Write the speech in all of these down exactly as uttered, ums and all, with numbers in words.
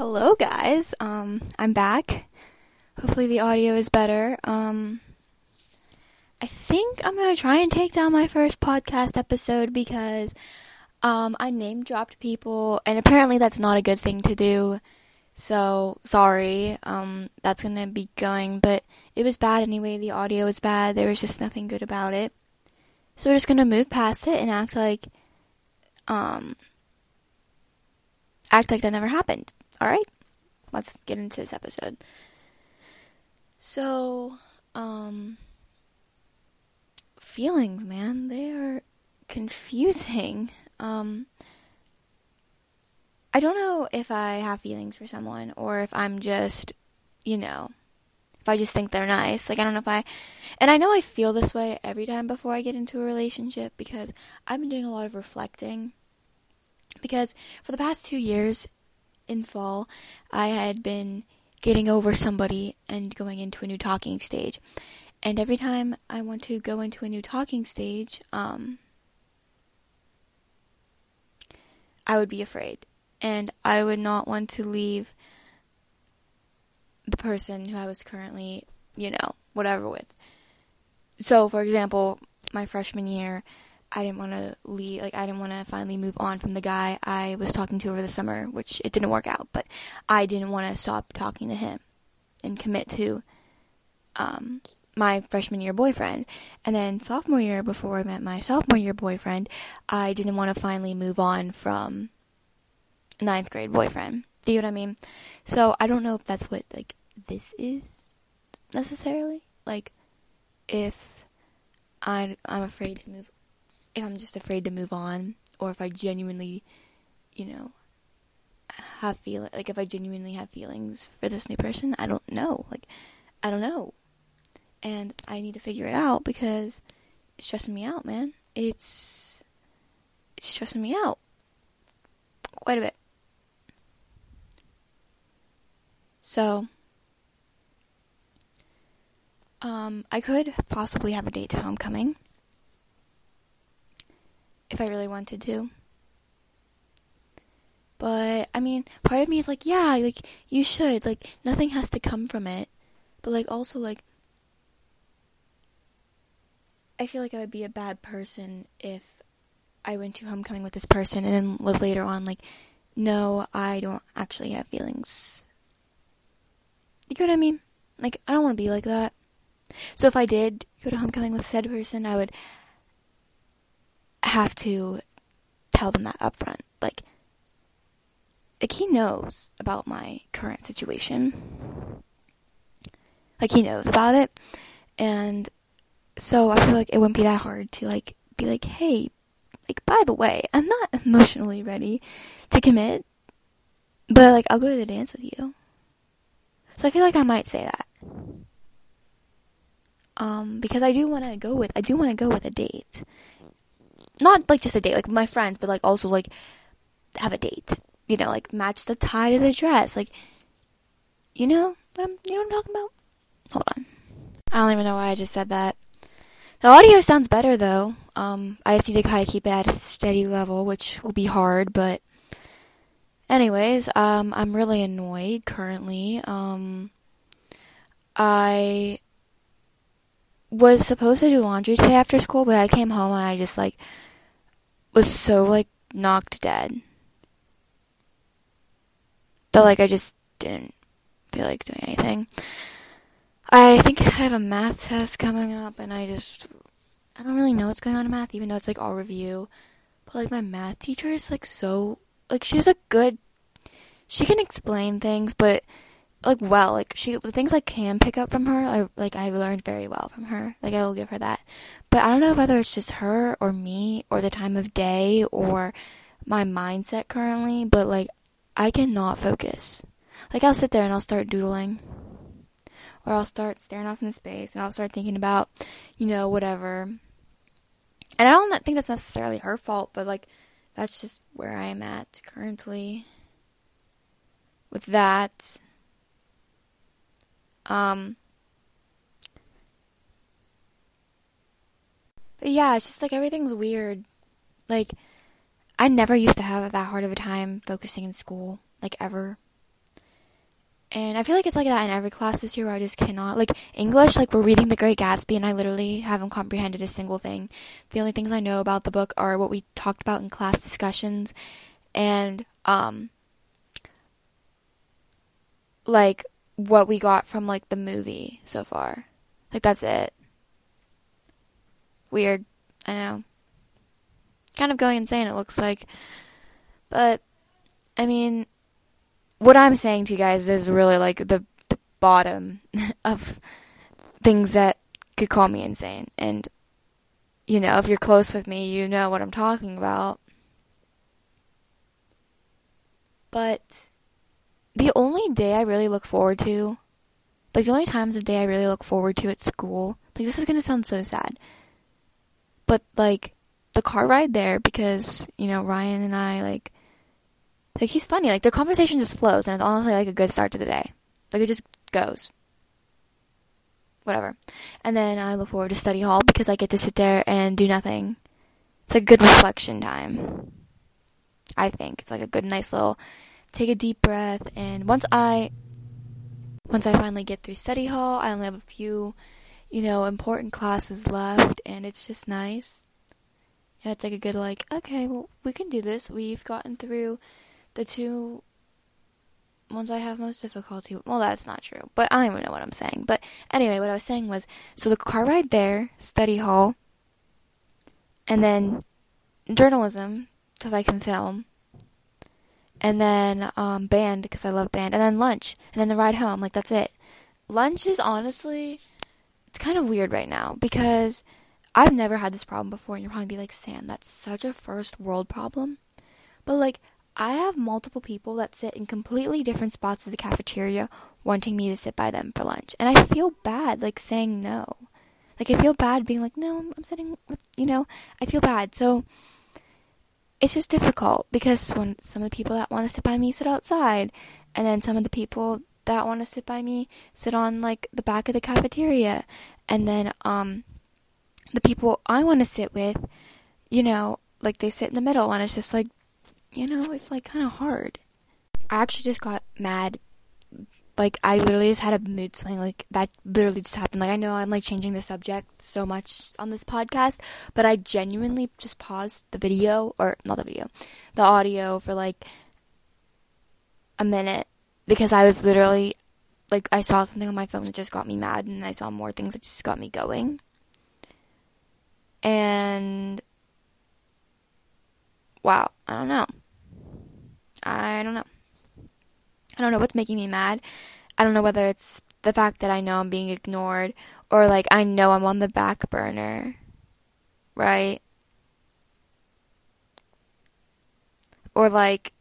Hello guys, um, I'm back. Hopefully the audio is better. Um, I think I'm going to try and take down my first podcast episode because um, I name dropped people, and apparently that's not a good thing to do, so sorry, um, that's going to be going, but it was bad anyway, the audio was bad, there was just nothing good about it, so we're just going to move past it and act like, um, act like that never happened. Alright, let's get into this episode. So, um, feelings, man, they are confusing. Um, I don't know if I have feelings for someone or if I'm just, you know, if I just think they're nice. Like, I don't know if I, and I know I feel this way every time before I get into a relationship because I've been doing a lot of reflecting because for the past two years, in fall, I had been getting over somebody and going into a new talking stage. And every time I want to go into a new talking stage, um, I would be afraid. And I would not want to leave the person who I was currently, you know, whatever with. So, for example, my freshman year, I didn't want to leave, like, I didn't want to finally move on from the guy I was talking to over the summer, which it didn't work out, but I didn't want to stop talking to him and commit to, um, my freshman year boyfriend. And then sophomore year, before I met my sophomore year boyfriend, I didn't want to finally move on from ninth grade boyfriend. Do you know what I mean? So, I don't know if that's what, like, this is, necessarily. Like, if I, I'm afraid to move on. If I'm just afraid to move on, or if I genuinely, you know, have feel like if I genuinely have feelings for this new person, I don't know. Like, I don't know, and I need to figure it out because it's stressing me out, man. It's it's stressing me out quite a bit. So, um, I could possibly have a date to homecoming. If I really wanted to. But, I mean, part of me is like, yeah, like, you should. Like, nothing has to come from it. But, like, also, like, I feel like I would be a bad person if I went to homecoming with this person and then was later on like, no, I don't actually have feelings. You get what I mean? Like, I don't want to be like that. So if I did go to homecoming with said person, I would have to tell them that up front. Like, like, he knows about my current situation. Like, he knows about it. And so I feel like it wouldn't be that hard to, like, be like, hey, like, by the way, I'm not emotionally ready to commit, but, like, I'll go to the dance with you. So I feel like I might say that. Um, because I do want to go with, I do want to go with a date. Not, like, just a date, like, my friends, but, like, also, like, have a date, you know, like, match the tie to the dress, like, you know what I'm, you know what I'm talking about? Hold on. I don't even know why I just said that. The audio sounds better, though. Um, I just need to kind of keep it at a steady level, which will be hard, but anyways, um, I'm really annoyed currently. Um, I was supposed to do laundry today after school, but I came home and I just, like, was so, like, knocked dead that, like, I just didn't feel like doing anything. I think I have a math test coming up, and I just, I don't really know what's going on in math, even though it's, like, all review, but, like, my math teacher is, like, so, like, she's a good, she can explain things, but, like, well, like, she, the things I can pick up from her, I, like, I learned very well from her, like, I will give her that, but I don't know whether it's just her, or me, or the time of day, or my mindset currently, but, like, I cannot focus, like, I'll sit there and I'll start doodling, or I'll start staring off into space, and I'll start thinking about, you know, whatever, and I don't think that's necessarily her fault, but, like, that's just where I am at currently, with that. Um, but yeah, it's just, like, everything's weird. Like, I never used to have that hard of a time focusing in school, like, ever. And I feel like it's like that in every class this year, where I just cannot, like, English, like, we're reading The Great Gatsby, and I literally haven't comprehended a single thing. The only things I know about the book are what we talked about in class discussions, and, um, like, what we got from, like, the movie so far. Like, that's it. Weird, I know. Kind of going insane, it looks like. But, I mean, what I'm saying to you guys is really, like, the, the bottom of things that could call me insane. And, you know, if you're close with me, you know what I'm talking about. But the only day I really look forward to, like, the only times of day I really look forward to at school, like, this is going to sound so sad, but, like, the car ride there, because, you know, Ryan and I, like, Like, he's funny. Like, the conversation just flows, and it's honestly, like, a good start to the day. Like, it just goes. Whatever. And then I look forward to study hall, because I get to sit there and do nothing. It's a good reflection time, I think. It's, like, a good, nice little take a deep breath. And once I, once I finally get through study hall, I only have a few, you know, important classes left, and it's just nice. Yeah, it's, like, a good, like, okay, well, we can do this. We've gotten through the two ones I have most difficulty with. Well, that's not true, but I don't even know what I'm saying. But anyway, what I was saying was, so the car ride there, study hall, and then journalism, because I can film, and then um, band, because I love band, and then lunch, and then the ride home. Like, that's it. Lunch is honestly, it's kind of weird right now, because I've never had this problem before, and you'll probably be like, Sam, that's such a first world problem. But, like, I have multiple people that sit in completely different spots of the cafeteria wanting me to sit by them for lunch. And I feel bad, like, saying no. Like, I feel bad being like, no, I'm sitting, you know, I feel bad. So it's just difficult, because when some of the people that want to sit by me sit outside, and then some of the people that want to sit by me sit on, like, the back of the cafeteria. And then um, the people I want to sit with, you know, like, they sit in the middle, and it's just like, you know, it's, like, kind of hard. I actually just got mad. Like, I literally just had a mood swing. Like, that literally just happened. Like, I know I'm, like, changing the subject so much on this podcast, but I genuinely just paused the video, or not the video, the audio for, like, a minute, because I was literally, like, I saw something on my phone that just got me mad, and I saw more things that just got me going. And, wow, I don't know. I don't know. I don't know what's making me mad. I don't know whether it's the fact that I know I'm being ignored, or, like, I know I'm on the back burner, right? Or, like,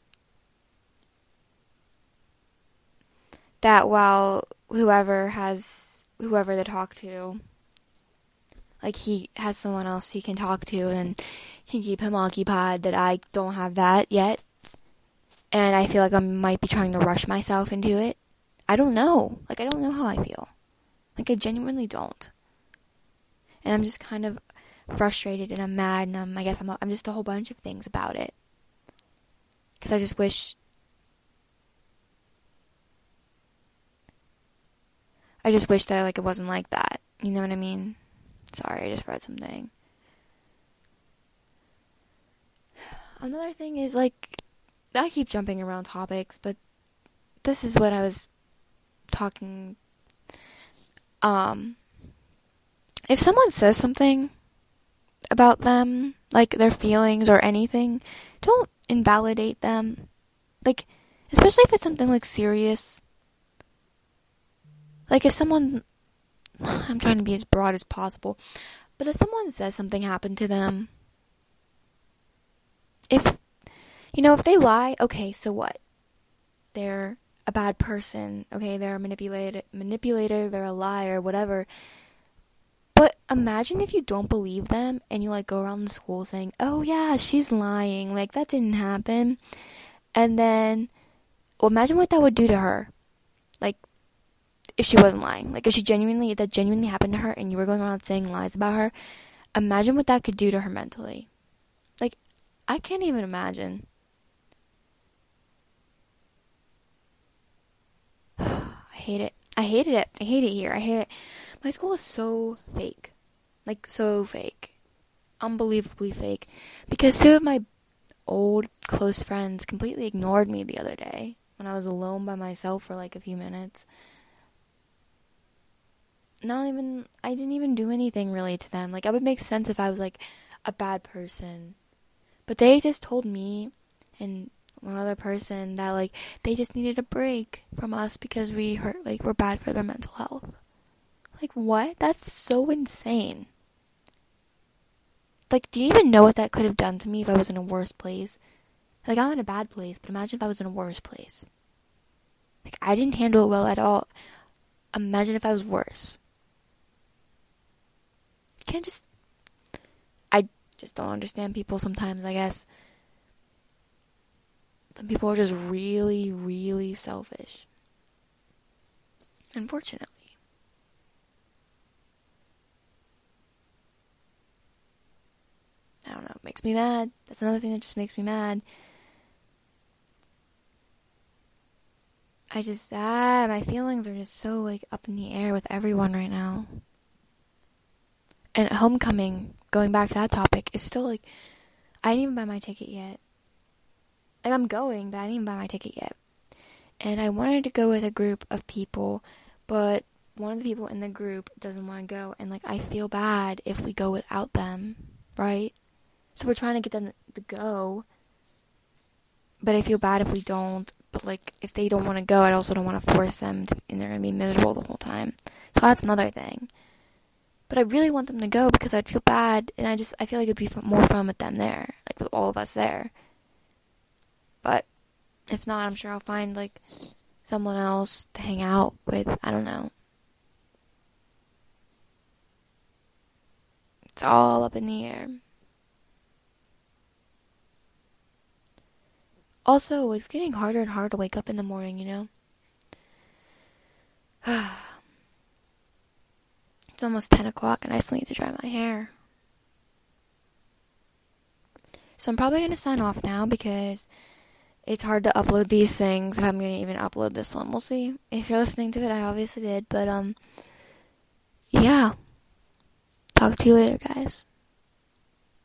that while whoever has, whoever to talk to, like, he has someone else he can talk to and can keep him occupied, that I don't have that yet. And I feel like I might be trying to rush myself into it. I don't know. Like, I don't know how I feel. Like, I genuinely don't. And I'm just kind of frustrated, and I'm mad, and I'm, I guess I'm, I'm just a whole bunch of things about it. Because I just wish, I just wish that, like, it wasn't like that. You know what I mean? Sorry, I just read something. Another thing is, like, I keep jumping around topics, but this is what I was talking. Um, if someone says something about them, like, their feelings or anything, don't invalidate them. Like, especially if it's something, like, serious. Like, if someone, I'm trying to be as broad as possible, but if someone says something happened to them, if, you know, if they lie, okay, so what? They're a bad person, okay, they're a manipulator, manipulator, they're a liar, whatever. But imagine if you don't believe them, and you, like, go around the school saying, oh, yeah, she's lying, like, that didn't happen. And then, well, imagine what that would do to her. Like, if she wasn't lying, like, if she genuinely, if that genuinely happened to her, and you were going around saying lies about her, imagine what that could do to her mentally. Like, I can't even imagine. hate it. I hated it. I hate it here. I hate it. My school is so fake. Like, so fake. Unbelievably fake. Because two of my old, close friends completely ignored me the other day when I was alone by myself for, like, a few minutes. Not even... I didn't even do anything, really, to them. Like, it would make sense if I was, like, a bad person. But they just told me and one other person that, like, they just needed a break from us because we hurt, like, we're bad for their mental health. Like, what? That's so insane. Like, do you even know what that could have done to me if I was in a worse place? Like, I'm in a bad place, but imagine if I was in a worse place. Like, I didn't handle it well at all. Imagine if I was worse. You can't just... I just don't understand people sometimes, I guess. Some people are just really, really selfish. Unfortunately. I don't know, it makes me mad. That's another thing that just makes me mad. I just, ah, my feelings are just so, like, up in the air with everyone right now. And homecoming, going back to that topic, is still, like, I didn't even buy my ticket yet. Like, I'm going, but I didn't even buy my ticket yet. And I wanted to go with a group of people, but one of the people in the group doesn't want to go. And, like, I feel bad if we go without them, right? So we're trying to get them to go, but I feel bad if we don't. But, like, if they don't want to go, I also don't want to force them to, and they're going to be miserable the whole time. So that's another thing. But I really want them to go because I'd feel bad, and I just, I feel like it'd be more fun with them there. Like, with all of us there. But if not, I'm sure I'll find, like, someone else to hang out with. I don't know. It's all up in the air. Also, it's getting harder and harder to wake up in the morning, you know? It's almost ten o'clock and I still need to dry my hair. So I'm probably going to sign off now because it's hard to upload these things if I'm going to even upload this one. We'll see. If you're listening to it, I obviously did. But, um, yeah. Talk to you later, guys.